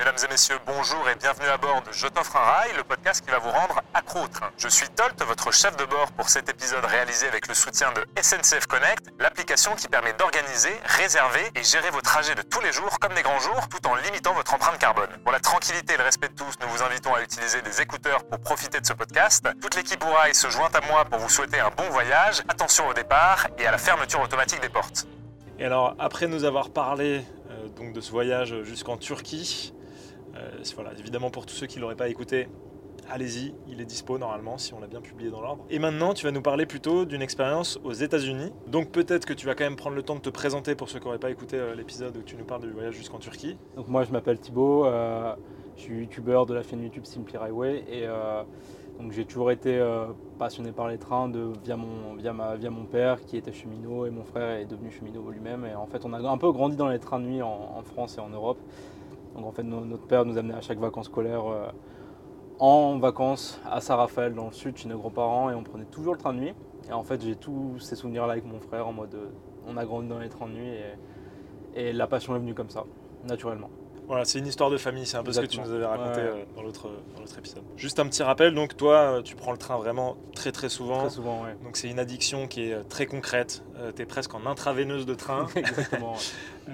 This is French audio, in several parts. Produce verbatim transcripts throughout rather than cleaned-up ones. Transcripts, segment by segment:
Mesdames et messieurs, bonjour et bienvenue à bord de Je t'offre un rail, le podcast qui va vous rendre accro au train. Je suis Tolt, votre chef de bord pour cet épisode réalisé avec le soutien de S N C F Connect, l'application qui permet d'organiser, réserver et gérer vos trajets de tous les jours comme des grands jours, tout en limitant votre empreinte carbone. Pour la tranquillité et le respect de tous, nous vous invitons à utiliser des écouteurs pour profiter de ce podcast. Toute l'équipe au rail se joint à moi pour vous souhaiter un bon voyage. Attention au départ et à la fermeture automatique des portes. Et alors, après nous avoir parlé euh, donc de ce voyage jusqu'en Turquie, euh, voilà, évidemment pour tous ceux qui ne l'auraient pas écouté, allez-y, il est dispo normalement si on l'a bien publié dans l'ordre. Et maintenant, tu vas nous parler plutôt d'une expérience aux États-Unis. Donc peut-être que tu vas quand même prendre le temps de te présenter pour ceux qui n'auraient pas écouté euh, l'épisode où tu nous parles du voyage jusqu'en Turquie. Donc moi, je m'appelle Thibault, euh, je suis youtubeur de la chaîne YouTube Simply Railway et euh, donc j'ai toujours été euh, passionné par les trains de, via, mon, via, ma, via mon père qui était cheminot et mon frère est devenu cheminot lui-même. Et en fait, on a un peu grandi dans les trains de nuit en, en France et en Europe. Donc en fait, no, notre père nous amenait à chaque vacances scolaires euh, en vacances à Saint-Raphaël dans le sud chez nos grands-parents et on prenait toujours le train de nuit. Et en fait, j'ai tous ces souvenirs-là avec mon frère en mode euh, on a grandi dans les trains de nuit et, et la passion est venue comme ça, naturellement. Voilà, c'est une histoire de famille, c'est un peu exactement. Ce que tu nous avais raconté ouais. dans, l'autre, dans l'autre épisode. Juste un petit rappel, donc toi, tu prends le train vraiment très très souvent. Très souvent, oui. Donc c'est une addiction qui est très concrète, euh, tu es presque en intraveineuse de train. Exactement. Ouais.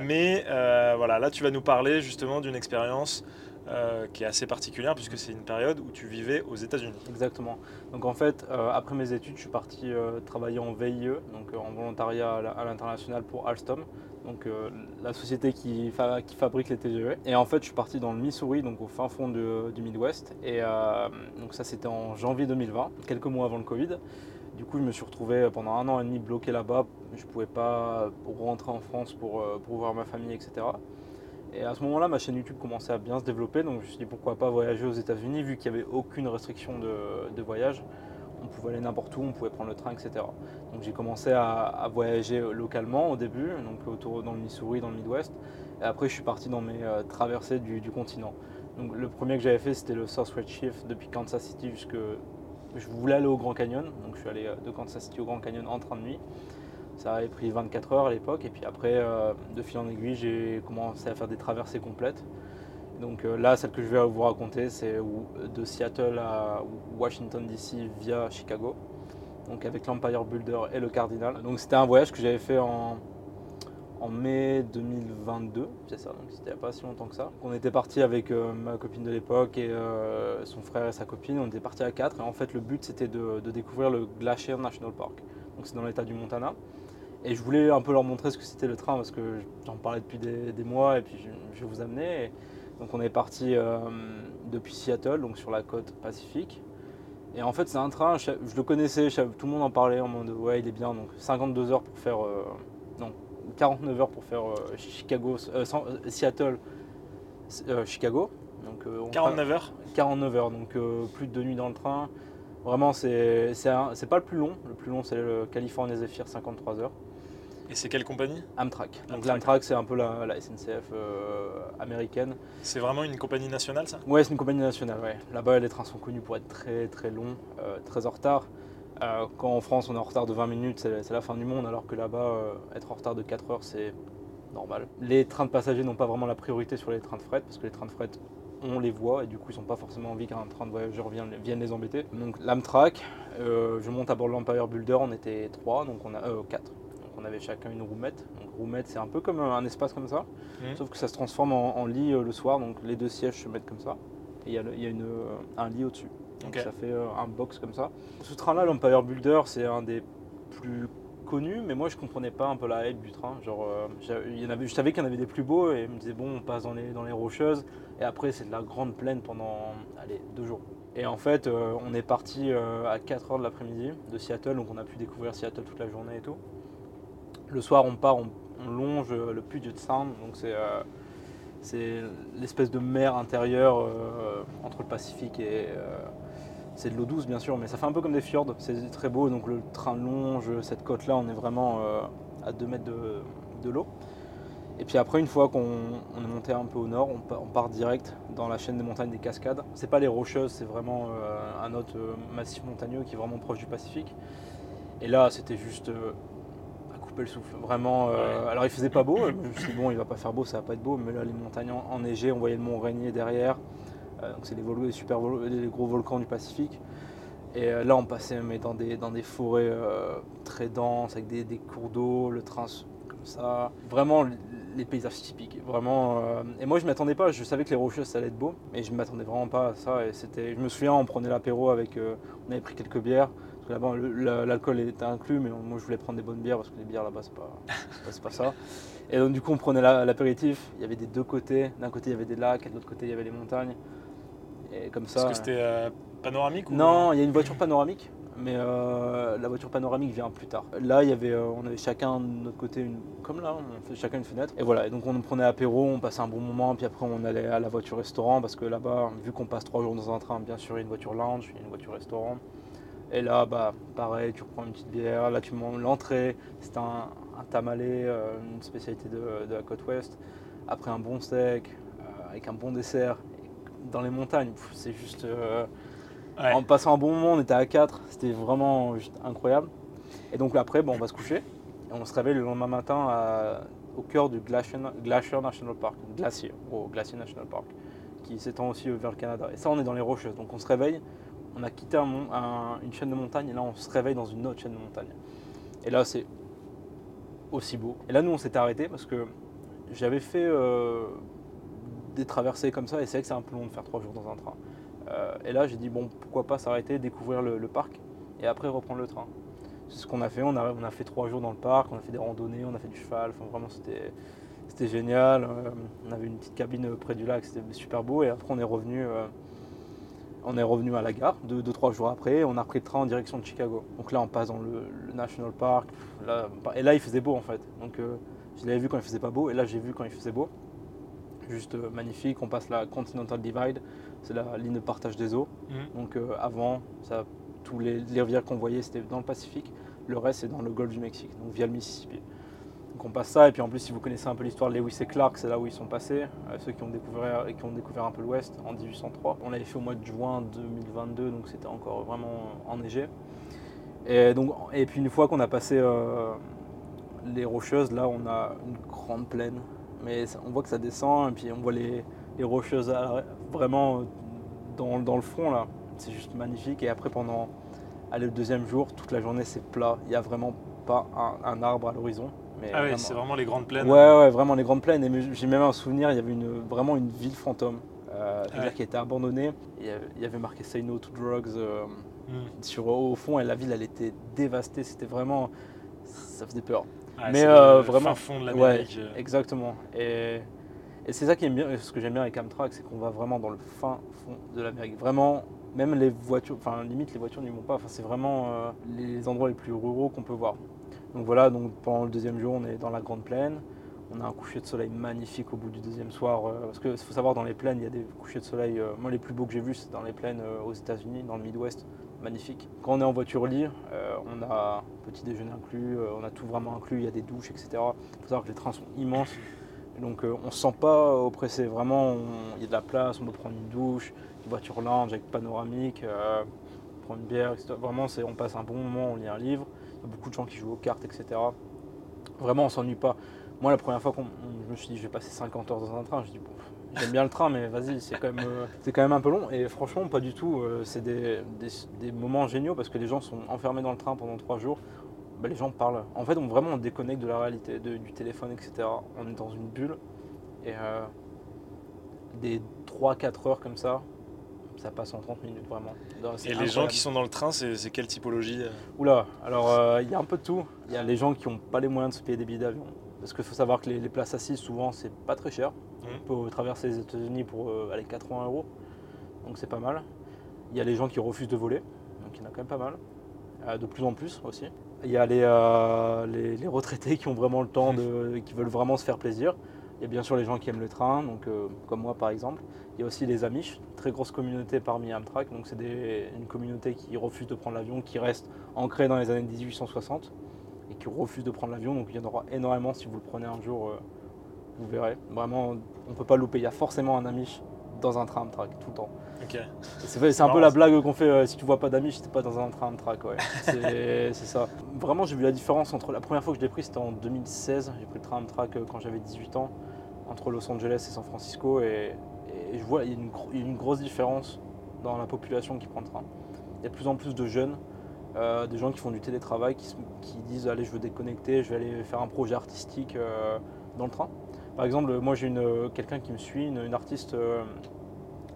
Mais euh, voilà, là tu vas nous parler justement d'une expérience euh, qui est assez particulière puisque c'est une période où tu vivais aux États-Unis. Exactement. Donc en fait, euh, après mes études, je suis parti euh, travailler en V I E, donc euh, en volontariat à l'international pour Alstom. Donc euh, la société qui, fa- qui fabrique les T G V. Et en fait, je suis parti dans le Missouri, donc au fin fond de, du Midwest. Et euh, donc ça, c'était en janvier deux mille vingt, quelques mois avant le Covid. Du coup, je me suis retrouvé pendant un an et demi bloqué là-bas. Je ne pouvais pas rentrer en France pour, pour voir ma famille, et cetera. Et à ce moment-là, ma chaîne YouTube commençait à bien se développer. Donc je me suis dit, pourquoi pas voyager aux États-Unis vu qu'il n'y avait aucune restriction de, de voyage. On pouvait aller n'importe où, on pouvait prendre le train, et cetera. Donc j'ai commencé à, à voyager localement au début, donc autour dans le Missouri, dans le Midwest. Et après, je suis parti dans mes euh, traversées du, du continent. Donc le premier que j'avais fait, c'était le Southwest Chief depuis Kansas City jusque. Je voulais aller au Grand Canyon, donc je suis allé de Kansas City au Grand Canyon en train de nuit. Ça avait pris vingt-quatre heures à l'époque, et puis après, euh, de fil en aiguille, j'ai commencé à faire des traversées complètes. Donc euh, là, celle que je vais vous raconter, c'est de Seattle à Washington D C via Chicago, donc avec l'Empire Builder et le Cardinal. Donc c'était un voyage que j'avais fait en, en mai deux mille vingt-deux, c'est ça, donc c'était pas si longtemps que ça. On était parti avec euh, ma copine de l'époque et euh, son frère et sa copine, on était partis à quatre. Et en fait, le but, c'était de, de découvrir le Glacier National Park, donc c'est dans l'état du Montana. Et je voulais un peu leur montrer ce que c'était le train parce que j'en parlais depuis des, des mois et puis je, je vous amenais. Et, donc on est parti euh, depuis Seattle, donc sur la côte pacifique. Et en fait, c'est un train, je, je le connaissais, je, tout le monde en parlait en mode ouais, il est bien. Donc cinquante-deux heures pour faire, euh, non, quarante-neuf heures pour faire euh, Chicago, euh, Seattle, euh, Chicago. Donc, euh, on quarante-neuf heures quarante-neuf heures, donc euh, plus de deux nuits dans le train. Vraiment, c'est, c'est, un, c'est pas le plus long. Le plus long, c'est le California Zephyr, cinquante-trois heures. Et c'est quelle compagnie ? Amtrak. Donc Amtrak. L'Amtrak, c'est un peu la, la S N C F euh, américaine. C'est vraiment une compagnie nationale, ça ? Ouais, c'est une compagnie nationale, ouais. Là-bas, les trains sont connus pour être très très longs, euh, très en retard. Euh, quand en France, on est en retard de vingt minutes, c'est, c'est la fin du monde, alors que là-bas, euh, être en retard de quatre heures, c'est normal. Les trains de passagers n'ont pas vraiment la priorité sur les trains de fret, parce que les trains de fret, on les voit et du coup, ils n'ont pas forcément envie qu'un train de voyageurs vienne, vienne les embêter. Donc l'Amtrak, euh, je monte à bord de l'Empire Builder, on était trois, donc on a euh, quatre. On avait chacun une roomette. Donc roomette, c'est un peu comme un espace comme ça, mmh. sauf que ça se transforme en, en lit euh, le soir. Donc les deux sièges se mettent comme ça et il y a, le, y a une, euh, un lit au-dessus. Donc okay. Ça fait euh, un box comme ça. Ce train-là, l'Empire Builder, c'est un des plus connus, mais moi je comprenais pas un peu la hype du train. Genre, euh, il y en avait, je savais qu'il y en avait des plus beaux et je me disais bon, on passe dans les, dans les rocheuses et après c'est de la grande plaine pendant allez, deux jours. Et en fait, euh, on est parti euh, à quatre heures de l'après-midi de Seattle, donc on a pu découvrir Seattle toute la journée et tout. Le soir, on part, on, on longe le Puget Sound, donc c'est, euh, c'est l'espèce de mer intérieure euh, entre le Pacifique et euh, c'est de l'eau douce bien sûr, mais ça fait un peu comme des fjords, c'est très beau, donc le train longe cette côte-là, on est vraiment euh, à deux mètres de, de l'eau. Et puis après, une fois qu'on on est monté un peu au nord, on part, on part direct dans la chaîne des montagnes des Cascades. C'est pas les Rocheuses, c'est vraiment euh, un autre massif montagneux qui est vraiment proche du Pacifique. Et là, c'était juste... coupé le souffle. Vraiment, euh, ouais. Alors il faisait pas beau, je me suis dit bon, il va pas faire beau, ça va pas être beau, mais là les montagnes enneigées, on voyait le Mont Rainier derrière, euh, donc c'est les, vol- les, super vol- les gros volcans du Pacifique. Et euh, là on passait mais dans, des, dans des forêts euh, très denses, avec des, des cours d'eau, le train comme ça, vraiment les paysages typiques, vraiment. Euh, et moi je m'y attendais pas, je savais que les Rocheuses ça allait être beau, mais je m'attendais vraiment pas à ça. Et c'était, je me souviens, on prenait l'apéro avec, euh, on avait pris quelques bières. Là-bas, le, l'alcool était inclus, mais moi je voulais prendre des bonnes bières parce que les bières là-bas c'est pas, c'est pas ça. Et donc du coup on prenait la, l'apéritif, il y avait des deux côtés, d'un côté il y avait des lacs et de l'autre côté il y avait les montagnes. Et comme ça. Est-ce que c'était euh, panoramique ou... Non, il y a une voiture panoramique, mais euh, la voiture panoramique vient plus tard. Là il y avait, euh, on avait chacun de notre côté, une, comme là, on fait chacun une fenêtre. Et voilà, et donc on prenait l'apéro, on passait un bon moment, puis après on allait à la voiture restaurant parce que là-bas, vu qu'on passe trois jours dans un train, bien sûr il y a une voiture lounge, il y a une voiture restaurant. Et là, bah, pareil, tu reprends une petite bière, là tu manges l'entrée, c'était un, un tamalé, euh, une spécialité de, de la côte ouest. Après un bon steak, euh, avec un bon dessert, dans les montagnes, pff, c'est juste... Euh, ouais. En passant un bon moment, on était à quatre, c'était vraiment juste incroyable. Et donc après, bah, on va se coucher, et on se réveille le lendemain matin à, au cœur du Glacier, Glacier National Park, Glacier, oh, Glacier National Park, qui s'étend aussi vers le Canada. Et ça, on est dans les Rocheuses, donc on se réveille. On a quitté un mon- un, une chaîne de montagne et là on se réveille dans une autre chaîne de montagne. Et là c'est aussi beau. Et là nous on s'est arrêté parce que j'avais fait euh, des traversées comme ça et c'est vrai que c'est un peu long de faire trois jours dans un train. Euh, et là j'ai dit bon pourquoi pas s'arrêter, découvrir le, le parc et après reprendre le train. C'est ce qu'on a fait, on a, on a fait trois jours dans le parc, on a fait des randonnées, on a fait du cheval, enfin vraiment c'était, c'était génial. Euh, on avait une petite cabine près du lac, c'était super beau et après on est revenu. Euh, On est revenu à la gare, deux, deux, trois jours après, on a pris le train en direction de Chicago. Donc là, on passe dans le, le National Park, là, et là, il faisait beau en fait. Donc euh, je l'avais vu quand il faisait pas beau, et là, j'ai vu quand il faisait beau. Juste euh, magnifique, on passe la Continental Divide, c'est la ligne de partage des eaux. Mmh. Donc euh, avant, ça, tous les, les rivières qu'on voyait, c'était dans le Pacifique, le reste, c'est dans le golfe du Mexique, donc via le Mississippi. Donc on passe ça, et puis en plus, si vous connaissez un peu l'histoire de Lewis et Clark, c'est là où ils sont passés, euh, ceux qui ont, découvert, qui ont découvert un peu l'Ouest en dix-huit cent trois. On l'avait fait au mois de juin deux mille vingt-deux, donc c'était encore vraiment enneigé. Et, donc, et puis une fois qu'on a passé euh, les Rocheuses, là on a une grande plaine, mais on voit que ça descend, et puis on voit les, les Rocheuses à, vraiment dans, dans le front là, c'est juste magnifique. Et après pendant allez, le deuxième jour, toute la journée c'est plat, il n'y a vraiment pas un, un arbre à l'horizon. Mais ah oui, c'est vraiment les grandes plaines. Ouais, hein. ouais, vraiment les grandes plaines. Et j'ai même un souvenir, il y avait une, vraiment une ville fantôme, euh, ah ouais. qui était abandonnée. Il y avait, il y avait marqué Say No to Drugs euh, mm. sur au fond, et la ville, elle était dévastée. C'était vraiment, ça faisait peur. Ah, mais c'est euh, le vraiment, fin fond de l'Amérique. Ouais, exactement. Et, et c'est ça qui est bien, ce que j'aime bien avec Amtrak, c'est qu'on va vraiment dans le fin fond de l'Amérique. Vraiment. Même les voitures, enfin limite les voitures n'y vont pas. Enfin, c'est vraiment euh, les endroits les plus ruraux qu'on peut voir. Donc voilà, donc pendant le deuxième jour, on est dans la Grande Plaine. On a un coucher de soleil magnifique au bout du deuxième soir. Euh, parce qu'il faut savoir, dans les plaines, il y a des couchers de soleil. Euh, moi, les plus beaux que j'ai vus, c'est dans les plaines euh, aux États-Unis, dans le Midwest. Magnifique. Quand on est en voiture-lit, euh, on a petit déjeuner inclus, euh, on a tout vraiment inclus, il y a des douches, et cetera. Il faut savoir que les trains sont immenses. Donc euh, on ne se sent pas oppressé. Vraiment, il y a de la place, on peut prendre une douche. Voiture lounge avec panoramique, euh, prendre une bière, et cetera. Vraiment, c'est, on passe un bon moment, on lit un livre. Il y a beaucoup de gens qui jouent aux cartes, et cetera. Vraiment, on s'ennuie pas. Moi, la première fois qu'on, je me suis dit, je vais passer cinquante heures dans un train, je dis, bon, j'aime bien le train, mais vas-y, c'est quand même, euh, c'est quand même un peu long. Et franchement, pas du tout. Euh, c'est des, des, des moments géniaux parce que les gens sont enfermés dans le train pendant trois jours. Ben, les gens parlent. En fait, on vraiment on déconnecte de la réalité, de, du téléphone, et cetera. On est dans une bulle et euh, des trois à quatre heures comme ça. Ça passe en trente minutes vraiment. C'est et incroyable. Les gens qui sont dans le train, c'est, c'est quelle typologie ? Oula, alors il euh, y a un peu de tout. Il y a les gens qui n'ont pas les moyens de se payer des billets d'avion. Parce qu'il faut savoir que les, les places assises, souvent, c'est pas très cher. Mmh. On peut traverser les États-Unis pour euh, aller quatre-vingts euros. Donc c'est pas mal. Il y a les gens qui refusent de voler. Donc il y en a quand même pas mal. Euh, de plus en plus aussi. Il y a les, euh, les, les retraités qui ont vraiment le temps, de, qui veulent vraiment se faire plaisir. Il y a bien sûr les gens qui aiment le train, donc, euh, comme moi par exemple. Il y a aussi les Amish, très grosse communauté parmi Amtrak. Donc c'est des, une communauté qui refuse de prendre l'avion, qui reste ancrée dans les années dix-huit cent soixante et qui refuse de prendre l'avion. Donc il y en aura énormément, si vous le prenez un jour, euh, vous verrez. Vraiment, on ne peut pas louper. Il y a forcément un Amish dans un train Amtrak tout le temps. Okay. C'est, c'est un peu la blague qu'on fait, euh, si tu vois pas d'amis, j'étais pas dans un train Amtrak, ouais. C'est, c'est ça. Vraiment, j'ai vu la différence entre la première fois que je l'ai pris, c'était en deux mille seize. J'ai pris le train Amtrak quand j'avais dix-huit ans, entre Los Angeles et San Francisco. Et, et je vois, il y a une, il y a une grosse différence dans la population qui prend le train. Il y a de plus en plus de jeunes, euh, des gens qui font du télétravail, qui, qui disent « Allez, je veux déconnecter, je vais aller faire un projet artistique euh, dans le train ». Par exemple, moi j'ai une, quelqu'un qui me suit, une, une artiste euh,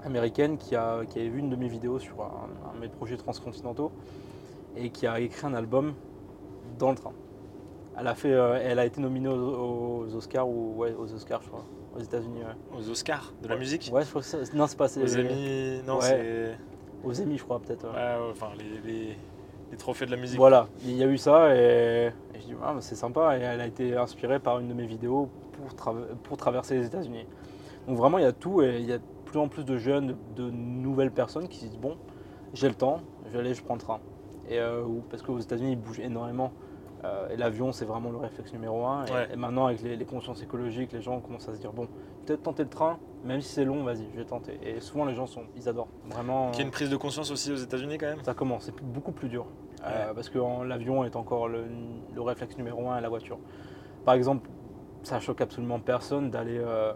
américaine qui, a, qui avait vu une de mes vidéos sur un, un de mes projets transcontinentaux et qui a écrit un album dans le train. Elle a, fait, euh, elle a été nominée aux, aux Oscars, ou ouais, aux Oscars je crois, aux États-Unis. Ouais. Aux Oscars de la ouais. musique. Ouais, je crois que c'est, non, c'est pas c'est, aux Emmy, non, ouais, c'est aux Emmy, je crois peut-être. Ouais, ouais, ouais, enfin les, les, les trophées de la musique. Voilà, il y a eu ça et, et je dis ah, c'est sympa, et elle a été inspirée par une de mes vidéos pour, tra- pour traverser les États-Unis. Donc vraiment il y a tout, et il y a de plus en plus de jeunes, de nouvelles personnes qui se disent bon, j'ai le temps, je vais aller, je prends le train. Et euh, parce qu'aux États-Unis ils bougent énormément. Euh, et l'avion, c'est vraiment le réflexe numéro un. Et, ouais. et maintenant, avec les, les consciences écologiques, les gens commencent à se dire bon, peut-être tenter le train, même si c'est long, vas-y, je vais tenter. Et souvent, les gens sont, ils adorent vraiment. Qu'il y a une prise de conscience aussi aux États-Unis quand même. Ça commence, c'est beaucoup plus dur, ouais. euh, parce que en, l'avion est encore le, le réflexe numéro un à la voiture. Par exemple, ça choque absolument personne d'aller euh,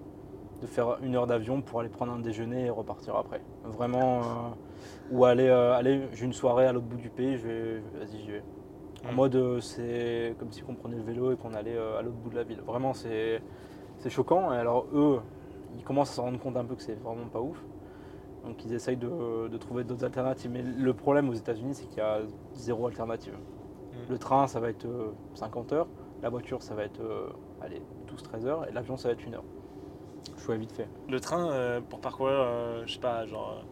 de faire une heure d'avion pour aller prendre un déjeuner et repartir après. Vraiment, euh, ou aller, euh, aller, j'ai une soirée à l'autre bout du pays, je vais, vas-y, j'y vais. En mode, c'est comme si on prenait le vélo et qu'on allait à l'autre bout de la ville. Vraiment, c'est, c'est choquant. Et alors, eux, ils commencent à se rendre compte un peu que c'est vraiment pas ouf. Donc, ils essayent de, de trouver d'autres alternatives. Mais le problème aux États-Unis, c'est qu'il y a zéro alternative. Mmh. Le train, ça va être cinquante heures. La voiture, ça va être allez, douze à treize heures. Et l'avion, ça va être une heure. Je vois vite fait. Le train, euh, pour parcourir, euh, je sais pas, genre. Euh...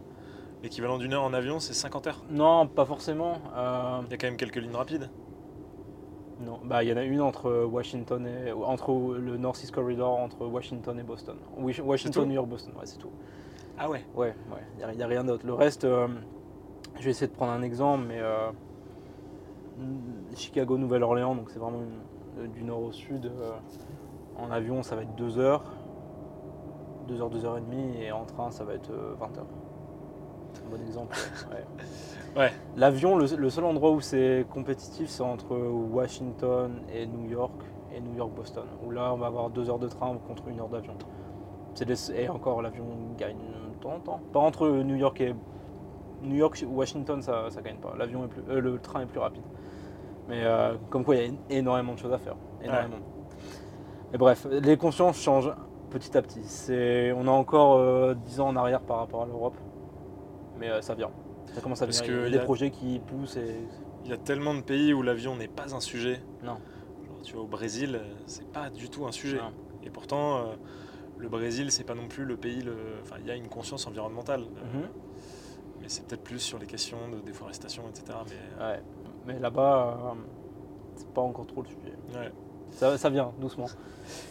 L'équivalent d'une heure en avion, c'est cinquante heures? Non, pas forcément. Euh... Il y a quand même quelques lignes rapides? Non, bah, il y en a une entre Washington et entre le North East Corridor, entre Washington et Boston. Washington, New York, Boston, ouais, c'est tout. Ah ouais? Ouais, ouais. Il n'y a, a rien d'autre. Le reste, euh, je vais essayer de prendre un exemple, mais euh, Chicago, Nouvelle-Orléans, donc c'est vraiment une, du nord au sud. Euh, en avion, ça va être deux heures, deux heures, deux heures et demie, et en train, ça va être euh, vingt heures. Un bon exemple. Ouais. Ouais. L'avion, le, le seul endroit où c'est compétitif, c'est entre Washington et New York, et New York-Boston, où là on va avoir deux heures de train contre une heure d'avion. C'est des, et encore, l'avion gagne de temps en temps. Pas entre New York et New York, Washington, ça, ça gagne pas. L'avion est plus, euh, le train est plus rapide. Mais euh, comme quoi, il y a énormément de choses à faire, énormément. Ouais. Et bref, les consciences changent petit à petit. C'est, on a encore euh, dix ans en arrière par rapport à l'Europe. Mais ça vient, ça commence à venir, il y a des projets qui poussent. Et... Il y a tellement de pays où l'avion n'est pas un sujet. Non. Genre, tu vois, au Brésil, c'est pas du tout un sujet. Non. Et pourtant, euh, le Brésil, c'est pas non plus le pays, le... enfin, il y a une conscience environnementale. Mm-hmm. Euh, mais c'est peut-être plus sur les questions de déforestation, et cetera. Mais, ouais. mais là-bas, euh, c'est pas encore trop le sujet. Ouais. Ça, ça vient, doucement.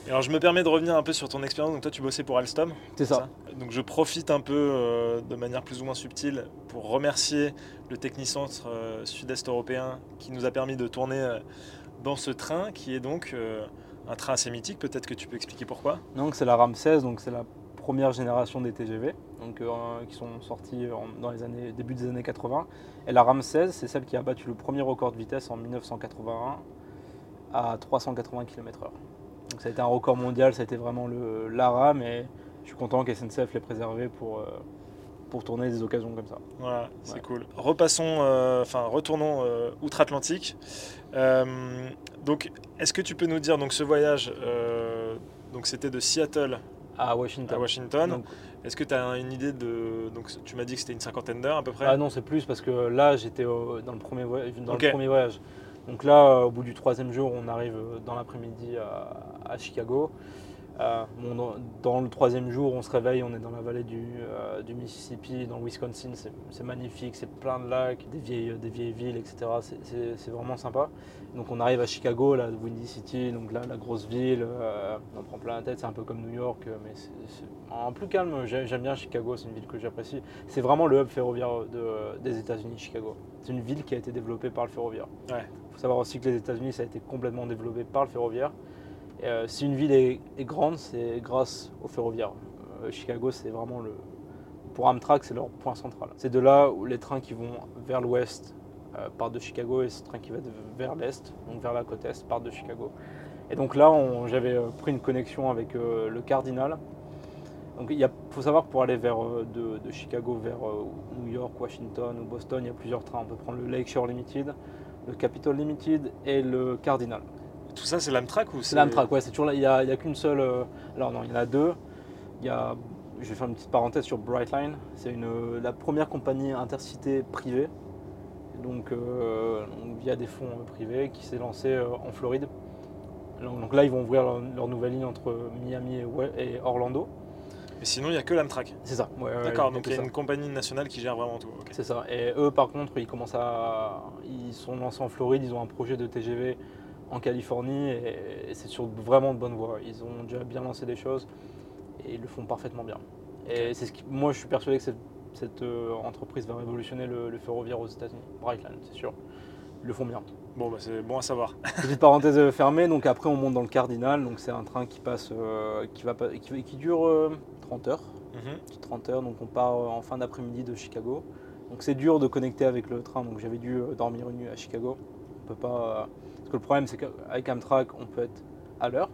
Et alors, je me permets de revenir un peu sur ton expérience. Donc, toi, tu bossais pour Alstom. C'est ça. ça. Donc, je profite un peu euh, de manière plus ou moins subtile pour remercier le technicentre euh, sud-est européen qui nous a permis de tourner euh, dans ce train qui est donc euh, un train assez mythique. Peut-être que tu peux expliquer pourquoi. Donc, c'est la R A M seize, donc c'est la première génération des T G V donc, euh, qui sont sortis en, dans les années, début des années quatre-vingts. Et la R A M seize, c'est celle qui a battu le premier record de vitesse en dix-neuf cent quatre-vingt-un. À trois cent quatre-vingts kilomètres heure. Donc ça a été un record mondial, ça a été vraiment le, la rame, et je suis content que S N C F l'ait préservé pour, euh, pour tourner des occasions comme ça. Voilà, c'est ouais. cool. Repassons, enfin euh, retournons euh, outre-Atlantique. Euh, donc est-ce que tu peux nous dire, donc ce voyage, euh, donc c'était de Seattle à Washington. À Washington. Donc, est-ce que tu as une idée de... Donc, tu m'as dit que c'était une cinquantaine d'heures à peu près? Ah non, c'est plus parce que là j'étais euh, dans le premier voyage. Dans okay. le premier voyage. Donc là, au bout du troisième jour, on arrive dans l'après-midi à, à Chicago. Euh, bon, dans le troisième jour, on se réveille, on est dans la vallée du, euh, du Mississippi, dans le Wisconsin. C'est, c'est magnifique, c'est plein de lacs, des vieilles, des vieilles villes, et cetera. C'est, c'est, c'est vraiment sympa. Donc on arrive à Chicago, la Windy City, donc là, la grosse ville. Euh, on prend plein la tête, c'est un peu comme New York, mais c'est, c'est en plus calme. J'aime bien Chicago, c'est une ville que j'apprécie. C'est vraiment le hub ferroviaire de, des États-Unis, Chicago. C'est une ville qui a été développée par le ferroviaire. Ouais. Il faut savoir aussi que les États-Unis, ça a été complètement développé par le ferroviaire. Et, euh, si une ville est, est grande, c'est grâce au ferroviaire. Euh, Chicago, c'est vraiment le, Pour Amtrak, c'est leur point central. C'est de là où les trains qui vont vers l'ouest euh, partent de Chicago et ce train qui va vers l'est, donc vers la côte est, partent de Chicago. Et donc là, on, j'avais pris une connexion avec euh, le Cardinal. Donc il faut savoir que pour aller vers, euh, de, de Chicago vers euh, New York, Washington ou Boston, il y a plusieurs trains. On peut prendre le Lakeshore Limited, le Capitol Limited et le Cardinal. Tout ça, c'est l'Amtrak ou c'est... C'est l'Amtrak, ouais, c'est toujours là. Il n'y a, a qu'une seule... Euh... Alors non, il y en a deux. Il y a... Je vais faire une petite parenthèse sur Brightline. C'est une, la première compagnie intercité privée, donc, euh, donc via des fonds privés, qui s'est lancée euh, en Floride. Donc, donc là, ils vont ouvrir leur, leur nouvelle ligne entre Miami et, et Orlando. Mais sinon, il n'y a que l'Amtrak. C'est ça. Ouais, d'accord, ouais, donc il y a une compagnie nationale qui gère vraiment tout. Okay. C'est ça. Et eux, par contre, ils commencent à, ils sont lancés en Floride. Ils ont un projet de T G V en Californie et, et c'est sur vraiment de bonnes voies. Ils ont déjà bien lancé des choses. Et ils le font parfaitement bien. Et c'est ce qui, moi, je suis persuadé que cette, cette euh, entreprise va révolutionner le, le ferroviaire aux États-Unis. Brightline, c'est sûr. Ils le font bien. Bon, bah, c'est bon à savoir. Petite parenthèse fermée. Donc après, on monte dans le Cardinal. Donc c'est un train qui passe, euh, qui va, qui, qui dure euh, trente heures. Mm-hmm. trente heures. Donc on part en fin d'après-midi de Chicago. Donc c'est dur de connecter avec le train. Donc j'avais dû dormir une nuit à Chicago. On peut pas. Euh, parce que le problème, c'est qu'avec Amtrak, on peut être à l'heure,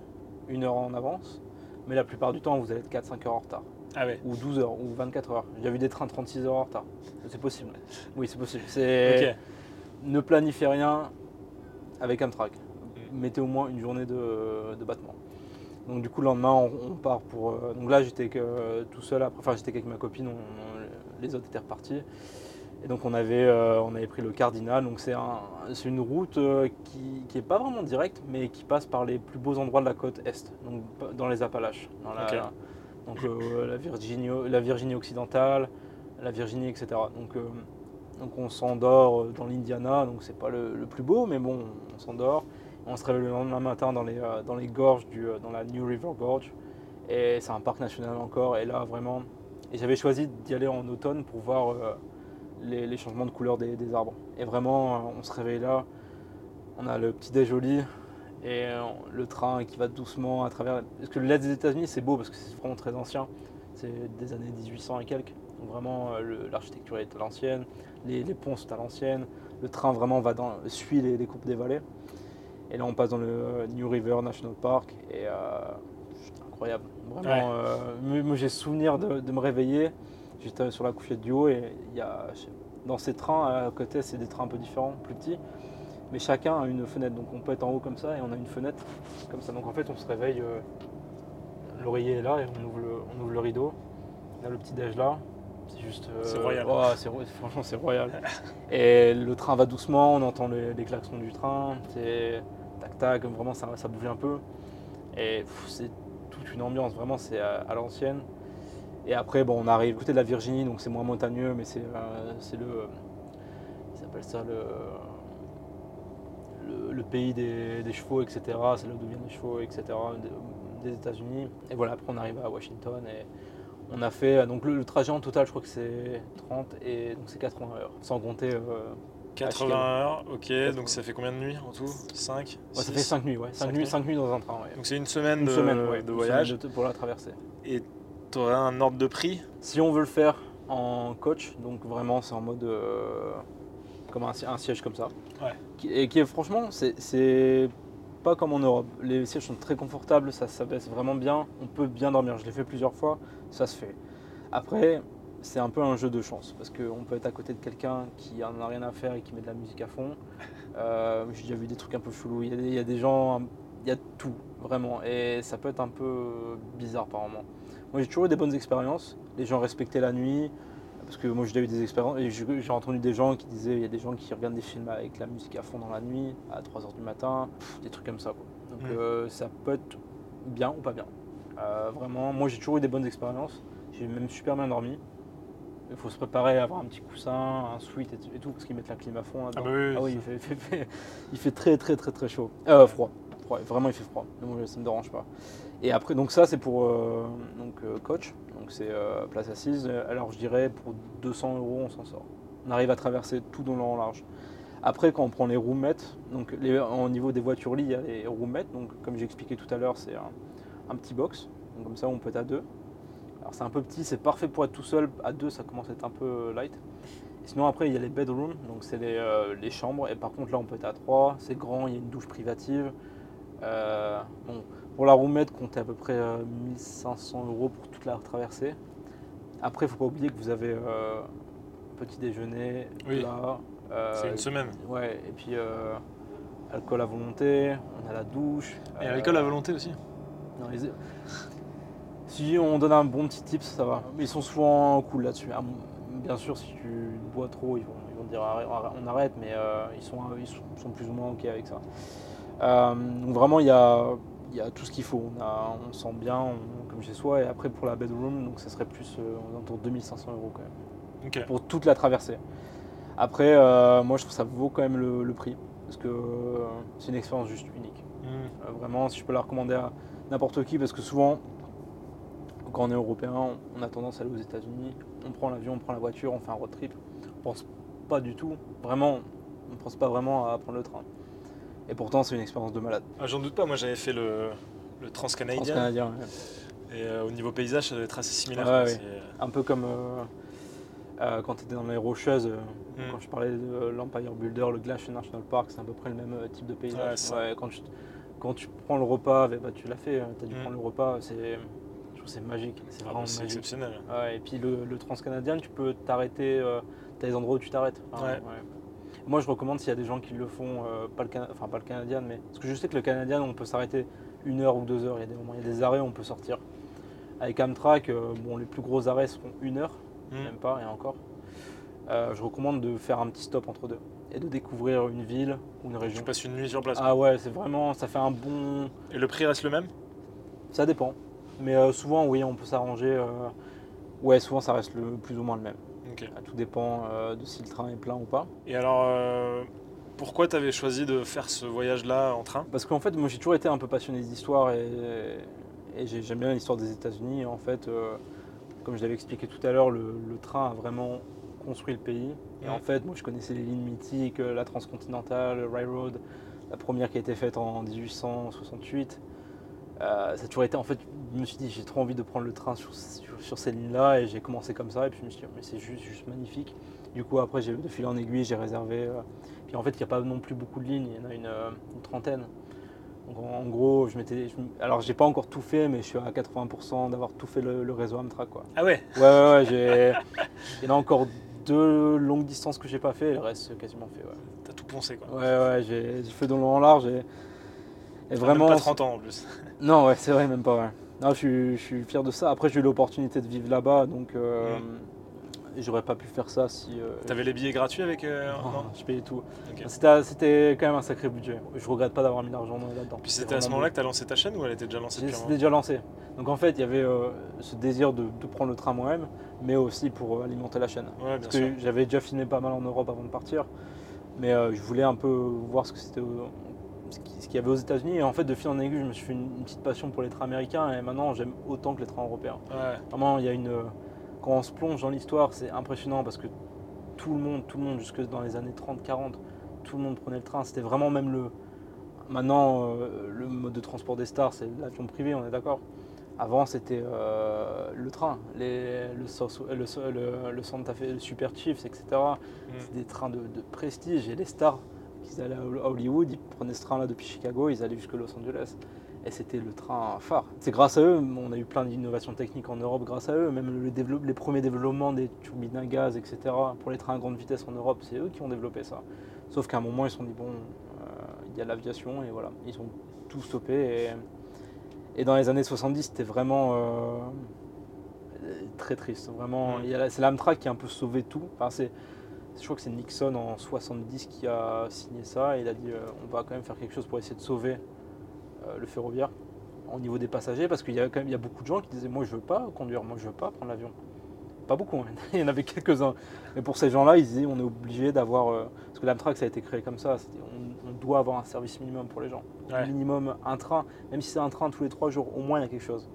une heure en avance. Mais la plupart du temps, vous allez être quatre à cinq heures en retard. Ah ouais. Ou douze heures, ou vingt-quatre heures. J'ai vu des trains trente-six heures en retard. C'est possible. Oui, c'est possible. C'est... Okay. Ne planifiez rien avec Amtrak. Mmh. Mettez au moins une journée de, de battement. Donc du coup, le lendemain, on, on part pour... Euh, donc là, j'étais que, tout seul. Après, enfin, j'étais qu'avec ma copine. On, on, les autres étaient repartis. Et donc, on avait, euh, on avait pris le Cardinal. Donc c'est, un, c'est une route euh, qui n'est pas vraiment directe, mais qui passe par les plus beaux endroits de la côte Est, donc dans les Appalaches. Dans la, okay. Donc euh, la, Virginie, la Virginie occidentale, la Virginie, et cetera. Donc, euh, donc on s'endort dans l'Indiana, donc c'est pas le, le plus beau, mais bon, on s'endort. On se réveille le lendemain matin dans les, dans les gorges, du, dans la New River Gorge. Et c'est un parc national encore, et là vraiment... Et j'avais choisi d'y aller en automne pour voir... Euh, Les, les changements de couleur des, des arbres. Et vraiment, on se réveille là, on a le petit déjoli et on, le train qui va doucement à travers... Parce que l'Est des États-Unis, c'est beau parce que c'est vraiment très ancien. C'est des années mille huit cents et quelques. Donc vraiment, le, l'architecture est à l'ancienne, les, les ponts sont à l'ancienne, le train vraiment va dans, suit les, les coupes des vallées. Et là, on passe dans le New River National Park et euh, c'est incroyable. Vraiment, ouais. euh, moi, j'ai souvenir de, de me réveiller. J'étais sur la couchette du haut et il y a, dans ces trains, à côté, c'est des trains un peu différents, plus petits, mais chacun a une fenêtre. Donc on peut être en haut comme ça et on a une fenêtre comme ça. Donc en fait, on se réveille, euh, l'oreiller est là et on ouvre, le, on ouvre le rideau. On a le petit déj là, c'est juste... Euh, c'est royal. Oh, c'est, franchement, c'est royal. Et le train va doucement, on entend les, les klaxons du train, c'est tac-tac, vraiment ça, ça bouge un peu. Et pff, c'est toute une ambiance, vraiment, c'est à, à l'ancienne. Et après, bon, on arrive à côté de la Virginie, donc c'est moins montagneux, mais c'est, euh, c'est le, euh, ils appellent ça le, le, le pays des, des chevaux, et cetera. C'est là où deviennent les chevaux, et cetera. Des, des États-Unis. Et voilà, après on arrive à Washington et on a fait donc le, le trajet en total, je crois que c'est trente et donc c'est quatre-vingts heures, sans compter. Euh, quatre-vingts heures, ok, quatre-vingts. Donc ça fait combien de nuits en tout ? cinq ? Ouais, ça fait cinq nuits, ouais. cinq, cinq nuits, nuits dans un train, ouais. Donc c'est une semaine, une de, semaine ouais, de voyage semaine de, pour la traversée. Et tu aurais un ordre de prix ? Si on veut le faire en coach, donc vraiment c'est en mode euh, comme un, un siège comme ça. Ouais. Qui, et qui est franchement, c'est, c'est pas comme en Europe. Les sièges sont très confortables, ça s'abaisse vraiment bien, on peut bien dormir. Je l'ai fait plusieurs fois, ça se fait. Après, c'est un peu un jeu de chance parce qu'on peut être à côté de quelqu'un qui en a rien à faire et qui met de la musique à fond. Euh, j'ai déjà vu des trucs un peu chelous. Il y a des, il y a des gens, il y a tout vraiment et ça peut être un peu bizarre par moment. Moi, j'ai toujours eu des bonnes expériences, les gens respectaient la nuit, parce que moi, j'ai eu des expériences, et j'ai entendu des gens qui disaient, il y a des gens qui regardent des films avec la musique à fond dans la nuit, à trois heures du matin, pff, des trucs comme ça, quoi. Donc, mmh. euh, ça peut être bien ou pas bien. Euh, vraiment, moi, j'ai toujours eu des bonnes expériences, j'ai même super bien dormi. Il faut se préparer à avoir un petit coussin, un sweat et tout, parce qu'ils mettent la clim à fond là-dedans. Ah, bah oui, ah oui, il fait, fait, fait, il fait très, très, très, très chaud. Euh, froid. froid, vraiment, il fait froid, donc, ça ne me dérange pas. Et après, donc ça, c'est pour euh, donc, euh, coach, donc c'est euh, place assise. Alors, je dirais pour deux cents euros, on s'en sort. On arrive à traverser tout dans le long en large. Après, quand on prend les roumettes, donc les, au niveau des voitures-lits, il y a les roumettes. Donc, comme j'expliquais tout à l'heure, c'est un, un petit box. Donc, comme ça, on peut être à deux. Alors c'est un peu petit, c'est parfait pour être tout seul, à deux ça commence à être un peu light. Et sinon après il y a les bedrooms, donc c'est les, euh, les chambres, et par contre là on peut être à trois, c'est grand, il y a une douche privative. Euh, bon, pour la roommate, comptez à peu près euh, mille cinq cents euros pour toute la traversée. Après il ne faut pas oublier que vous avez euh, petit déjeuner, oui. plat, euh, c'est une semaine. Et, ouais, et puis euh, alcool à volonté, on a la douche. Et euh, alcool à volonté aussi. Non, les... Si on donne un bon petit tips, ça va. Ils sont souvent cool là-dessus. Bien sûr, si tu bois trop, ils vont, ils vont te dire on arrête, mais euh, ils, sont, ils sont plus ou moins OK avec ça. Euh, donc vraiment, il y a, il y a tout ce qu'il faut. On, a, on sent bien, on, comme chez soi. Et après, pour la bedroom, donc ça serait plus euh, autour de deux mille cinq cents euros quand même. Okay. Pour toute la traversée. Après, euh, moi, je trouve que ça vaut quand même le, le prix. Parce que euh, c'est une expérience juste unique. Mmh. Euh, vraiment, si je peux la recommander à n'importe qui, parce que souvent, quand on est européen, on a tendance à aller aux États-Unis, on prend l'avion, on prend la voiture, on fait un road trip. On pense pas du tout, vraiment, on pense pas vraiment à prendre le train. Et pourtant, c'est une expérience de malade. Ah, j'en doute pas, moi j'avais fait le, le transcanadien. Transcanadien, ouais. Et euh, au niveau paysage, ça doit être assez similaire. Ah, ouais, c'est... Un peu comme euh, euh, quand tu étais dans les Rocheuses, euh, mm. quand je parlais de l'Empire Builder, le Glacier National Park, c'est à peu près le même type de paysage. Ah, ouais, ouais, quand, tu, quand tu prends le repas, bah, tu l'as fait, tu as dû mm. prendre le repas, c'est. C'est magique, c'est vraiment ah bah c'est magique. Exceptionnel. Ouais, et puis le, le transcanadien, tu peux t'arrêter, euh, tu as des endroits où tu t'arrêtes. Enfin, ouais. Ouais. Moi je recommande s'il y a des gens qui le font, euh, pas, le cana- enfin, pas le canadien, mais parce que je sais que le canadien on peut s'arrêter une heure ou deux heures, il y a des moments, il y a des arrêts où on peut sortir. Avec Amtrak, euh, bon, les plus gros arrêts seront une heure, mmh. même pas, et encore. Euh, je recommande de faire un petit stop entre deux et de découvrir une ville ou une région. Tu passes une nuit sur place. Ah ouais, c'est vraiment, ça fait un bon. Et le prix reste le même ? Ça dépend. Mais euh, souvent, oui, on peut s'arranger. Euh, ouais, souvent, ça reste le, plus ou moins le même. Okay. Tout dépend euh, de si le train est plein ou pas. Et alors, euh, pourquoi tu avais choisi de faire ce voyage-là en train ? Parce qu'en fait, moi, j'ai toujours été un peu passionné d'histoire et, et j'aime bien l'histoire des États-Unis. En fait, euh, comme je l'avais expliqué tout à l'heure, le, le train a vraiment construit le pays. Et ouais. en fait, moi, je connaissais les lignes mythiques, la transcontinentale, le Railroad, la première qui a été faite en dix-huit cent soixante-huit. Euh, ça a toujours été, en fait, je me suis dit j'ai trop envie de prendre le train sur, sur, sur ces lignes-là et j'ai commencé comme ça et puis je me suis dit mais c'est juste, juste magnifique. Du coup après j'ai de fil en aiguille, j'ai réservé, euh, puis en fait il n'y a pas non plus beaucoup de lignes, il y en a une, euh, une trentaine. Donc en, en gros, je m'étais, je, alors j'ai pas encore tout fait mais je suis à quatre-vingts pour cent d'avoir tout fait le, le réseau Amtrak quoi. Ah ouais ? Ouais ouais, ouais j'ai, il y en a encore deux longues distances que j'ai pas fait et le reste c'est quasiment fait. Ouais. T'as tout poncé quoi. Ouais ouais, j'ai, j'ai fait dans le long large et... Et vraiment, même pas trente ans en plus. Non, ouais, c'est vrai, même pas. Ouais. Non, je, suis, je suis fier de ça. Après, j'ai eu l'opportunité de vivre là-bas, donc euh, mmh. j'aurais pas pu faire ça si. Euh, T'avais je... les billets gratuits avec. Euh, non, non, je payais tout. Okay. C'était, c'était quand même un sacré budget. Je regrette pas d'avoir mis l'argent là-dedans. Puis c'était, c'était à ce moment-là que t'as lancé ta chaîne ou elle était déjà lancée ? C'était déjà lancée. Donc en fait, il y avait euh, ce désir de, de prendre le train moi-même, mais aussi pour alimenter la chaîne. Ouais, bien Parce sûr. que j'avais déjà filmé pas mal en Europe avant de partir, mais euh, je voulais un peu voir ce que c'était. Euh, ce qu'il y avait aux États-Unis et en fait de fil en aiguille je me suis fait une, une petite passion pour les trains américains et maintenant j'aime autant que les trains européens. Ouais. Vraiment il y a une quand on se plonge dans l'histoire c'est impressionnant parce que tout le monde tout le monde jusque dans les années trente quarante tout le monde prenait le train, c'était vraiment même le maintenant euh, le mode de transport des stars c'est l'avion privé, on est d'accord. Avant c'était euh, le train, les, le, South, le, le, le Santa Fe, le Super Chiefs et cetera. Mm. C'est des trains de, de prestige et les stars ils allaient à Hollywood, ils prenaient ce train-là depuis Chicago, ils allaient jusqu'à Los Angeles. Et c'était le train phare. C'est grâce à eux, on a eu plein d'innovations techniques en Europe grâce à eux. Même le développe, les premiers développements des turbines à gaz, et cetera. Pour les trains à grande vitesse en Europe, c'est eux qui ont développé ça. Sauf qu'à un moment, ils se sont dit, bon, il euh, y a l'aviation, et voilà. Ils ont tout stoppé. Et, et dans les années soixante-dix, c'était vraiment euh, très triste. Vraiment, y a la, c'est l'Amtrak qui a un peu sauvé tout. Enfin, c'est, je crois que c'est Nixon en soixante-dix qui a signé ça et il a dit euh, on va quand même faire quelque chose pour essayer de sauver euh, le ferroviaire au niveau des passagers parce qu'il y a quand même il y a beaucoup de gens qui disaient moi je veux pas conduire, moi je veux pas prendre l'avion. Pas beaucoup, hein. Il y en avait quelques-uns. Mais pour ces gens-là, ils disaient on est obligé d'avoir euh, parce que l'Amtrak ça a été créé comme ça, on, on doit avoir un service minimum pour les gens. Ouais. Minimum un train, même si c'est un train tous les trois jours, au moins il y a quelque chose.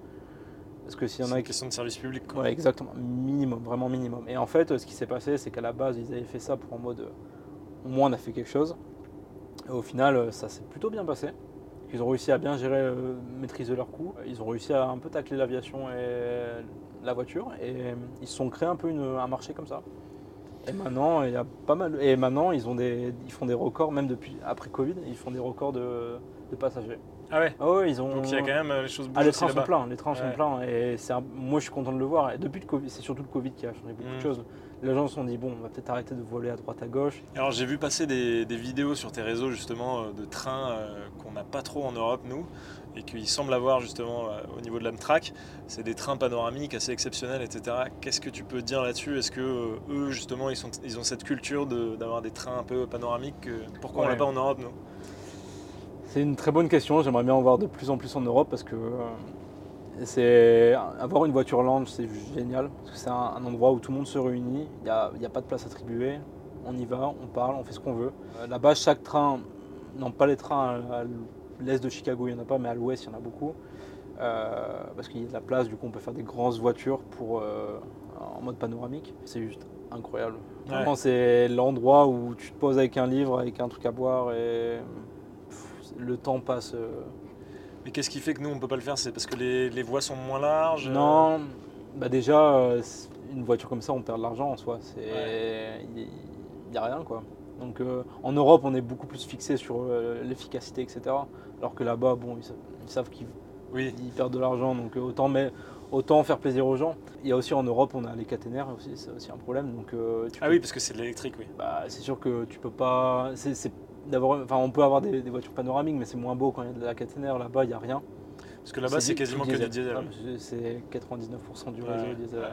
Parce que s'il y en a... C'est une question de service public. Quoi. Ouais, exactement. Minimum, vraiment minimum. Et en fait, ce qui s'est passé, c'est qu'à la base, ils avaient fait ça pour en mode au moins on a fait quelque chose. Et au final, ça s'est plutôt bien passé. Ils ont réussi à bien gérer, euh, maîtriser leurs coûts. Ils ont réussi à un peu tacler l'aviation et la voiture et ils se sont créés un peu une, un marché comme ça. Et maintenant, il y a pas mal. Et maintenant, ils ont des, ils font des records, même depuis après Covid, ils font des records de, de passagers. Ah ouais. Ah ouais, ils ont. Donc il y a quand même les choses. Ah, les trains sont pleins, les trains ouais. sont pleins. Et c'est un... moi, je suis content de le voir. Et depuis le Covid, c'est surtout le Covid qui a changé beaucoup mmh. de choses. Les gens se sont dit bon, on va peut-être arrêter de voler à droite à gauche. Alors j'ai vu passer des, des vidéos sur tes réseaux justement de trains euh, qu'on n'a pas trop en Europe nous et qu'ils semblent avoir justement euh, au niveau de l'Amtrak. C'est des trains panoramiques assez exceptionnels, et cetera. Qu'est-ce que tu peux dire là-dessus? Est-ce que euh, eux justement ils, sont, ils ont cette culture de, d'avoir des trains un peu panoramiques? euh, Pourquoi ouais. on l'a pas en Europe nous? C'est une très bonne question. J'aimerais bien en voir de plus en plus en Europe parce que. Euh... C'est, avoir une voiture lounge, c'est juste génial, parce que c'est un, un endroit où tout le monde se réunit, il n'y a, y a pas de place attribuée, on y va, on parle, on fait ce qu'on veut. Euh, là-bas, chaque train, non pas les trains à, à l'est de Chicago, il n'y en a pas, mais à l'ouest, il y en a beaucoup, euh, parce qu'il y a de la place, du coup on peut faire des grandes voitures pour, euh, en mode panoramique. C'est juste incroyable. Ouais. Vraiment, c'est l'endroit où tu te poses avec un livre, avec un truc à boire, et pff, le temps passe... Euh, Mais qu'est-ce qui fait que nous on peut pas le faire? C'est parce que les, les voies sont moins larges? Non, bah déjà euh, une voiture comme ça on perd de l'argent en soi, il ouais. n'y a rien quoi. Donc euh, en Europe on est beaucoup plus fixé sur euh, l'efficacité et cetera. Alors que là-bas bon ils, ils savent qu'ils oui. ils perdent de l'argent donc euh, autant, mais, autant faire plaisir aux gens. Il y a aussi en Europe on a les caténaires aussi, c'est aussi un problème. Donc, euh, tu ah peux, oui parce que c'est de l'électrique oui. Bah, c'est sûr que tu peux pas... C'est, c'est, D'avoir, enfin, on peut avoir des, des voitures panoramiques, mais c'est moins beau quand il y a de la caténaire. Là-bas, il n'y a rien. Parce que là-bas, c'est, c'est quasiment diesel. que du diesel. Ouais, c'est quatre-vingt-dix-neuf pour cent du ouais, réseau diesel. Ouais.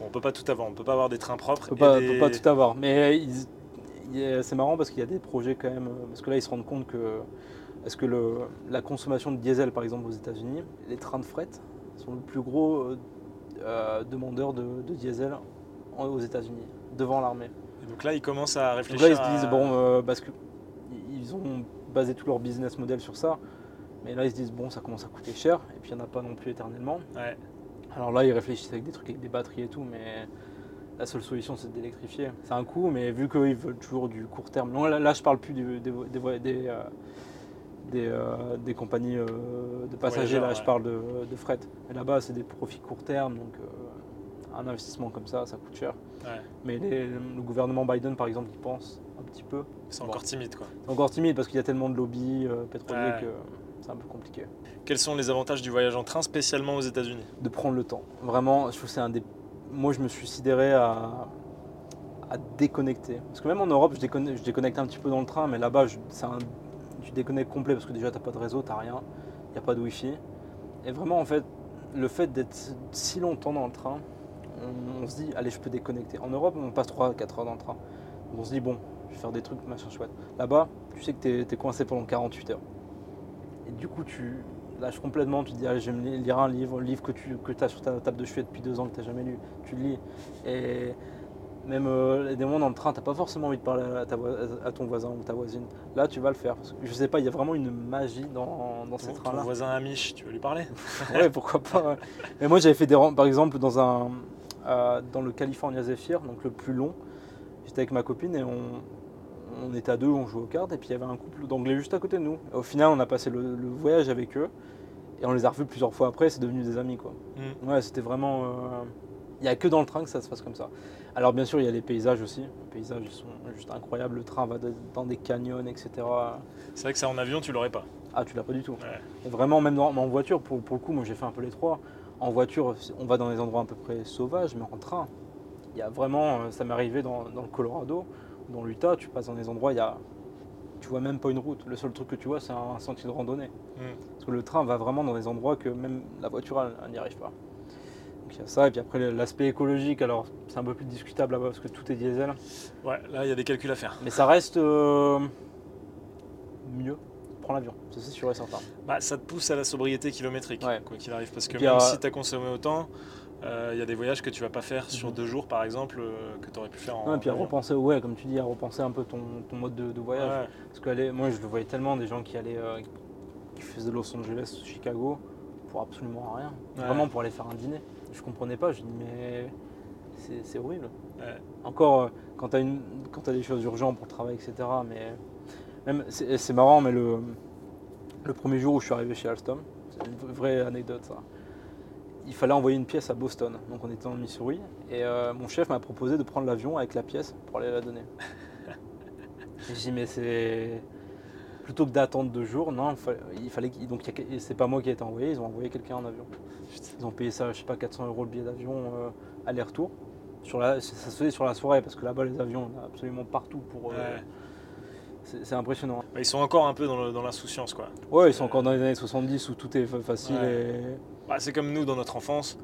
Bon, on ne peut pas tout avoir. On ne peut pas avoir des trains propres. On ne des... peut pas tout avoir. Mais ils, ils, c'est marrant parce qu'il y a des projets quand même. Parce que là, ils se rendent compte que, est-ce que le, la consommation de diesel, par exemple, aux États-Unis, les trains de fret sont le plus gros euh, demandeur de, de diesel aux États-Unis, devant l'armée. Et donc là, ils commencent à réfléchir. Donc là, ils se disent à... bon, euh, parce que ils ont basé tout leur business model sur ça, mais là ils se disent bon ça commence à coûter cher et puis il n'y en a pas non plus éternellement. Ouais. Alors là ils réfléchissent avec des trucs, avec des batteries et tout, mais la seule solution c'est d'électrifier. C'est un coût, mais vu qu'ils veulent toujours du court terme. Non, là, là je parle plus du, des, des, des, euh, des, euh, des compagnies euh, de passagers, ouais, là ouais. je parle de, de fret. Et là-bas c'est des profits court terme, donc euh, un investissement comme ça, ça coûte cher. Ouais. Mais les, le gouvernement Biden par exemple y pense. Un petit peu. C'est encore bon. timide quoi. C'est encore timide parce qu'il y a tellement de lobbies euh, pétroliers ouais. que euh, c'est un peu compliqué. Quels sont les avantages du voyage en train spécialement aux États-Unis? De prendre le temps. Vraiment, je trouve que c'est un des. Moi, je me suis sidéré à, à déconnecter. Parce que même en Europe, je, déconne... je déconnecte un petit peu dans le train, mais là-bas, je... c'est un... tu déconnectes complet parce que déjà, t'as pas de réseau, t'as rien, il n'y a pas de wifi. Et vraiment, en fait, le fait d'être si longtemps dans le train, on, on se dit, allez, je peux déconnecter. En Europe, on passe trois à quatre heures dans le train. On se dit, bon. Je vais faire des trucs machin chouette. Là-bas, tu sais que t'es, t'es coincé pendant quarante-huit heures. Et du coup, tu lâches complètement. Tu te dis, allez, je vais me lire un livre, un livre que tu que t'as sur ta table de chevet depuis deux ans que t'as jamais lu. Tu le lis. Et même euh, des moments dans le train, t'as pas forcément envie de parler à, ta, à ton voisin ou ta voisine. Là, tu vas le faire. Parce que, je sais pas, il y a vraiment une magie dans, dans ces oh, trains-là. Ton voisin Amish, tu veux lui parler? Ouais, pourquoi pas. Mais moi, j'avais fait des rangs, par exemple, dans, un, euh, dans le California Zephyr, donc le plus long. J'étais avec ma copine et on, on était à deux, on jouait aux cartes et puis il y avait un couple d'anglais juste à côté de nous. Et au final, on a passé le, le voyage avec eux et on les a revus plusieurs fois après, c'est devenu des amis quoi. Mmh. Ouais, c'était vraiment... Il euh, n'y a que dans le train que ça se passe comme ça. Alors bien sûr, il y a les paysages aussi. Les paysages sont juste incroyables, le train va dans des canyons, et cetera. C'est vrai que ça en avion, tu l'aurais pas. Ah, tu l'as pas du tout. Ouais. Et vraiment, même dans, en voiture, pour, pour le coup, moi j'ai fait un peu les trois. En voiture, on va dans des endroits à peu près sauvages, mais en train... Il y a vraiment, ça m'est arrivé dans, dans le Colorado, dans l'Utah, tu passes dans des endroits, il y a, tu vois même pas une route. Le seul truc que tu vois, c'est un, un sentier de randonnée. Mmh. Parce que le train va vraiment dans des endroits que même la voiture, elle, elle n'y arrive pas. Donc il y a ça, et puis après l'aspect écologique, alors c'est un peu plus discutable là-bas parce que tout est diesel. Ouais, là il y a des calculs à faire. Mais ça reste euh, mieux. L'avion, ça c'est sûr et certain. Bah, ça te pousse à la sobriété kilométrique, ouais. quoi qu'il arrive, parce que même a... si tu as consommé autant, il euh, y a des voyages que tu vas pas faire mmh. sur deux jours par exemple, euh, que tu aurais pu faire en. Non, et puis à repenser, ouais, comme tu dis, à repenser un peu ton, ton mode de, de voyage. Ouais. Parce que allez, moi je le voyais tellement, des gens qui allaient, euh, qui faisaient Los Angeles, Chicago, pour absolument rien, ouais. vraiment pour aller faire un dîner. Je comprenais pas, je dis mais c'est, c'est horrible. Ouais. Encore quand tu as une, quand tu as des choses urgentes pour le travail, et cetera. Mais Même, c'est, c'est marrant, mais le, le premier jour où je suis arrivé chez Alstom, c'est une vraie anecdote ça. il fallait envoyer une pièce à Boston, donc on était dans le Missouri, et euh, mon chef m'a proposé de prendre l'avion avec la pièce pour aller la donner. J'ai dit mais c'est... plutôt que d'attendre deux jours, non, il fallait... Donc c'est pas moi qui ai été envoyé, ils ont envoyé quelqu'un en avion. Ils ont payé ça, je sais pas, quatre cents euros le billet d'avion euh, aller-retour. Sur la, ça se faisait sur la soirée parce que là-bas les avions, on a absolument partout pour... Euh, ouais. C'est, c'est impressionnant. Ils sont encore un peu dans, le, dans l'insouciance quoi. Ouais, ils sont euh... encore dans les années soixante-dix où tout est facile ouais. et... Bah, c'est comme nous dans notre enfance,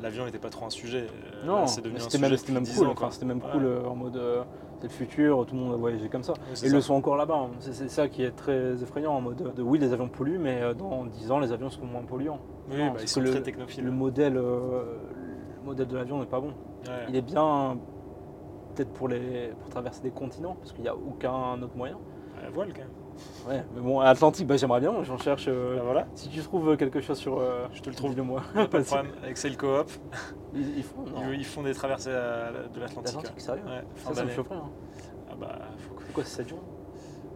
l'avion n'était pas trop un sujet. Euh, non, là, c'est devenu c'était, un même, sujet c'était même cool, ans, enfin, c'était même ouais. cool euh, en mode euh, c'est le futur, tout le monde a voyagé comme ça. Ouais, et ils le sont encore là-bas, hein. c'est, c'est ça qui est très effrayant en mode de, oui les avions polluent mais euh, dans dix ans les avions seront moins polluants. Oui, non, bah, ils sont très le, technophiles. Le modèle, euh, le modèle de l'avion n'est pas bon. Ouais. Il est bien... peut-être pour, les, pour traverser des continents, parce qu'il n'y a aucun autre moyen. À la voile, quand même. Ouais, mais bon, Atlantique, bah, j'aimerais bien, j'en cherche. Euh, bah voilà. Si tu trouves quelque chose sur... Euh, je te le trouve. Dis-le-moi. Pas de problème, Excel Coop. Ils, ils, font, ils, ils font des traversées à, de l'Atlantique. L'Atlantique, ouais. Sérieux ouais, fin ça, ça me chaufferait. Hein. Ah bah, faut que... C'est quoi, c'est sept jours?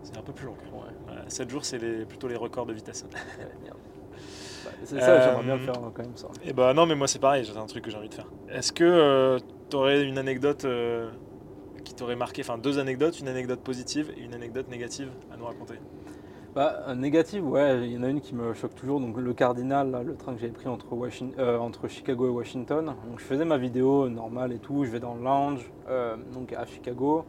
C'est un peu plus long, quand même. Ouais. Voilà, sept jours, c'est les, plutôt les records de vitesse. Ouais, merde. Bah, c'est ça, euh, j'aimerais bien le faire, quand même, ça. Et bah non, mais moi, c'est pareil, c'est un truc que j'ai envie de faire. Est-ce que... Euh, t'aurais une anecdote euh, qui t'aurait marqué, enfin deux anecdotes, une anecdote positive et une anecdote négative à nous raconter? Bah, négative, ouais, il y en a une qui me choque toujours, donc le Cardinal, là, le train que j'avais pris entre, Washington, euh, entre Chicago et Washington. Donc je faisais ma vidéo normale et tout, je vais dans le lounge, euh, donc à Chicago,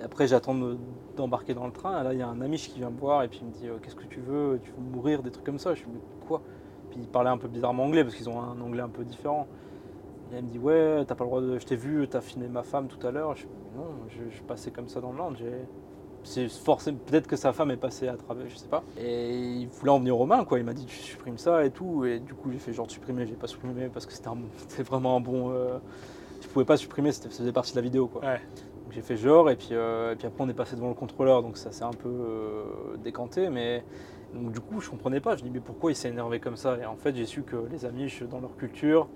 et après j'attends de, d'embarquer dans le train, et là il y a un Amish qui vient me voir et puis il me dit euh, « qu'est-ce que tu veux, tu veux mourir ?» des trucs comme ça, je me dis « quoi ?» Puis il parlait un peu bizarrement anglais, parce qu'ils ont un anglais un peu différent. Et elle me dit ouais, t'as pas le droit de. Je t'ai vu, t'as finé ma femme tout à l'heure. Je dis non, je, je passais comme ça dans le land. J'ai... C'est forcé... Peut-être que sa femme est passée à travers, je sais pas. Et il voulait en venir aux mains, quoi. Il m'a dit tu supprimes ça et tout. Et du coup, j'ai fait genre de supprimer, j'ai pas supprimé parce que c'était, un... c'était vraiment un bon. Euh... Je pouvais pas supprimer, c'était... ça faisait partie de la vidéo, quoi. Ouais. Donc j'ai fait genre, et puis, euh... et puis après, on est passé devant le contrôleur, donc ça s'est un peu euh... décanté, mais. Donc du coup, je comprenais pas. Je dis mais pourquoi il s'est énervé comme ça? Et en fait, j'ai su que les Amish, dans leur culture,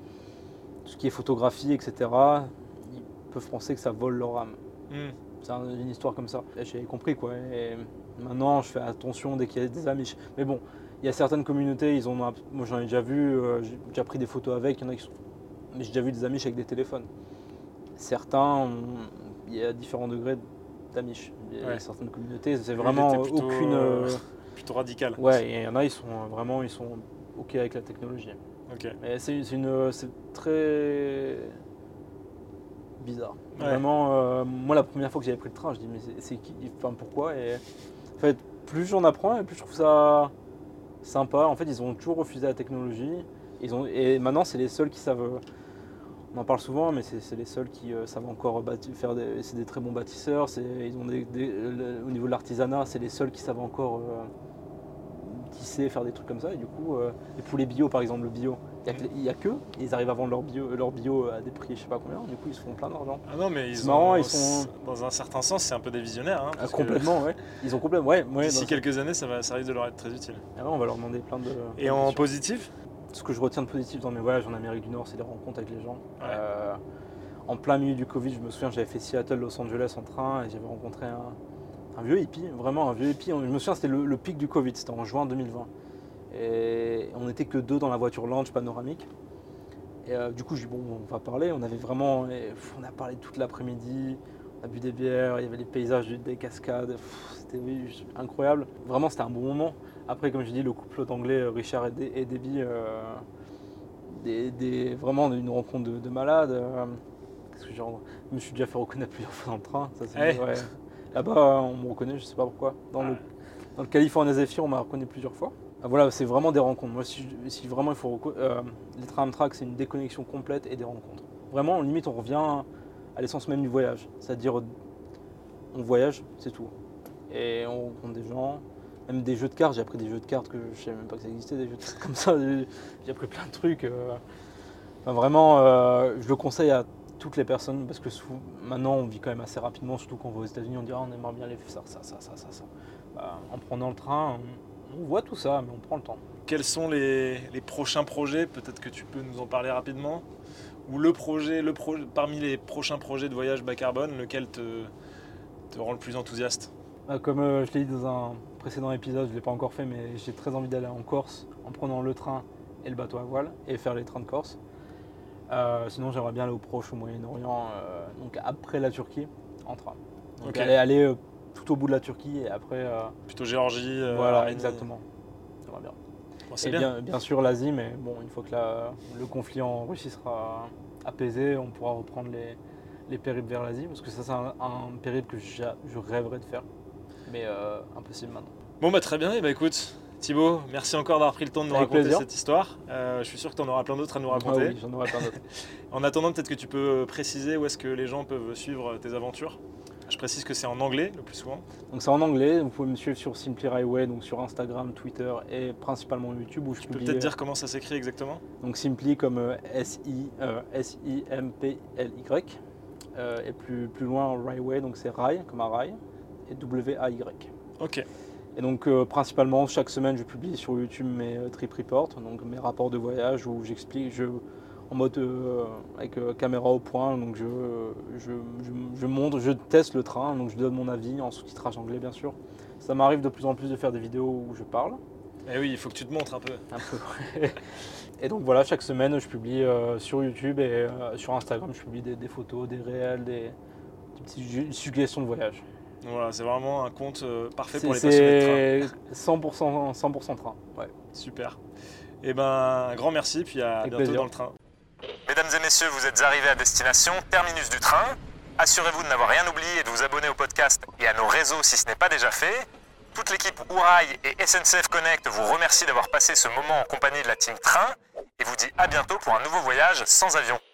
tout ce qui est photographie, et cetera, ils peuvent penser que ça vole leur âme. Mmh. C'est une histoire comme ça. Et j'ai compris, quoi. Et maintenant, je fais attention dès qu'il y a des Amish. Mais bon, il y a certaines communautés, ils ont, moi j'en ai déjà vu, euh, j'ai déjà pris des photos avec, il y en a qui sont... Mais j'ai déjà vu des Amish avec des téléphones. Certains, il y a différents degrés d'Amish. Il y a ouais. certaines communautés, c'est vraiment plutôt, aucune... Euh, plutôt radicale. Ouais, il y en a, ils sont vraiment, ils sont OK avec la technologie. Okay. Mais c'est, c'est, une, c'est très bizarre. Ouais. Vraiment, euh, moi la première fois que j'avais pris le train, je dis mais c'est, c'est qui, enfin pourquoi? Et en fait, plus j'en apprends et plus je trouve ça sympa. En fait, ils ont toujours refusé la technologie. Ils ont, et maintenant, c'est les seuls qui savent. On en parle souvent, mais c'est, c'est les seuls qui euh, savent encore bâti, faire. Des, c'est des très bons bâtisseurs. C'est, ils ont des, des, le, au niveau de l'artisanat, c'est les seuls qui savent encore. Euh, tisser, faire des trucs comme ça, et du coup, euh, et pour les bio par exemple, le bio, il n'y a qu'eux, ils arrivent à vendre leur bio, leur bio à des prix je sais pas combien, du coup ils se font plein d'argent. Ah non mais ils, c'est marrant, ont, ils sont... dans un certain sens c'est un peu des visionnaires. Hein, ah, complètement, que... ouais. Ils ont complètement, ouais. ouais D'ici quelques ça... années ça, va, ça risque de leur être très utile. Ah ouais, on va leur demander plein de... Et en positif ? Ce que je retiens de positif dans mes voyages en Amérique du Nord, c'est les rencontres avec les gens. Ouais. Euh, en plein milieu du Covid, je me souviens, j'avais fait Seattle, Los Angeles en train, et j'avais rencontré un... Un vieux hippie, vraiment un vieux hippie. Je me souviens, c'était le, le pic du Covid, c'était en juin deux mille vingt. Et on n'était que deux dans la voiture lounge panoramique. Et euh, du coup, je dis bon, on va parler. On avait vraiment, et, pff, on a parlé toute l'après-midi. On a bu des bières, il y avait les paysages des cascades. Pff, c'était oui, incroyable. Vraiment, c'était un bon moment. Après, comme je dis, le couple d'anglais Richard et, D- et Debbie, euh, des, des, vraiment une rencontre de, de malades. Euh, qu'est-ce que genre, je me suis déjà fait reconnaître plusieurs fois dans le train. Ça, c'est hey. vrai. Là-bas, on me reconnaît, je ne sais pas pourquoi. Dans, ah. le, dans le California Zephyr, on m'a reconnu plusieurs fois. Ah, voilà, c'est vraiment des rencontres. Moi, si, si vraiment il faut. Reco- euh, les trains Amtrak, c'est une déconnexion complète et des rencontres. Vraiment, limite, on revient à l'essence même du voyage. C'est-à-dire, on voyage, c'est tout. Et on rencontre des gens, même des jeux de cartes. J'ai appris des jeux de cartes que je ne savais même pas que ça existait, des jeux de cartes comme ça. J'ai appris plein de trucs. Euh, enfin, vraiment, euh, je le conseille à. Toutes les personnes, parce que sous, maintenant on vit quand même assez rapidement, surtout quand on va aux États-Unis, on dit ah, on aimerait bien aller faire ça, ça, ça, ça, ça. ça. Bah, en prenant le train, on, on voit tout ça, mais on prend le temps. Quels sont les, les prochains projets? Peut-être que tu peux nous en parler rapidement. Ou le projet, le pro, parmi les prochains projets de voyage bas carbone, lequel te, te rend le plus enthousiaste? Bah, comme euh, je l'ai dit dans un précédent épisode, je l'ai pas encore fait, mais j'ai très envie d'aller en Corse en prenant le train et le bateau à voile et faire les trains de Corse. Euh, sinon, j'aimerais bien aller au Proche, au Moyen-Orient, euh, donc après la Turquie, en train. Donc okay. aller, aller euh, tout au bout de la Turquie et après… Euh, Plutôt Géorgie, euh, Voilà, Arménie. Exactement. J'aimerais bien. Bon, c'est et bien. Bien, bien sûr l'Asie, mais bon, une fois que la, le conflit en Russie sera apaisé, on pourra reprendre les, les périples vers l'Asie, parce que ça, c'est un, un périple que je, je rêverais de faire, mais euh, impossible maintenant. Bon, bah très bien, et bah écoute… Thibault, merci encore d'avoir pris le temps de nous Avec raconter plaisir. cette histoire. Euh, je suis sûr que tu en auras plein d'autres à nous raconter. Ah oui, j'en aurai plein d'autres. En attendant, peut-être que tu peux préciser où est-ce que les gens peuvent suivre tes aventures. Je précise que c'est en anglais le plus souvent. Donc c'est en anglais, vous pouvez me suivre sur Simply Railway, donc sur Instagram, Twitter et principalement YouTube. Où je tu publie... peux peut-être dire comment ça s'écrit exactement ? Donc Simply comme S I M P L Y euh, et plus, plus loin Railway, donc c'est Rail comme un rail et W A Y. Ok. Et donc euh, principalement chaque semaine je publie sur YouTube mes euh, trip reports, donc mes rapports de voyage où j'explique je, en mode euh, avec euh, caméra au point, donc je, je, je, je monte, je teste le train, donc je donne mon avis en sous-titrage anglais bien sûr. Ça m'arrive de plus en plus de faire des vidéos où je parle. Eh oui, il faut que tu te montres un peu. Un peu. Et donc voilà, chaque semaine je publie euh, sur YouTube et euh, sur Instagram je publie des, des photos, des réels, des, des petites suggestions de voyage. Voilà, c'est vraiment un compte euh, parfait c'est, pour les passionnés de train. C'est cent pour cent train, ouais. Super. Et ben, un grand merci, puis à Avec bientôt plaisir. Dans le train. Mesdames et messieurs, vous êtes arrivés à destination, terminus du train. Assurez-vous de n'avoir rien oublié et de vous abonner au podcast et à nos réseaux si ce n'est pas déjà fait. Toute l'équipe Hourrail et S N C F Connect vous remercie d'avoir passé ce moment en compagnie de la team Train et vous dit à bientôt pour un nouveau voyage sans avion.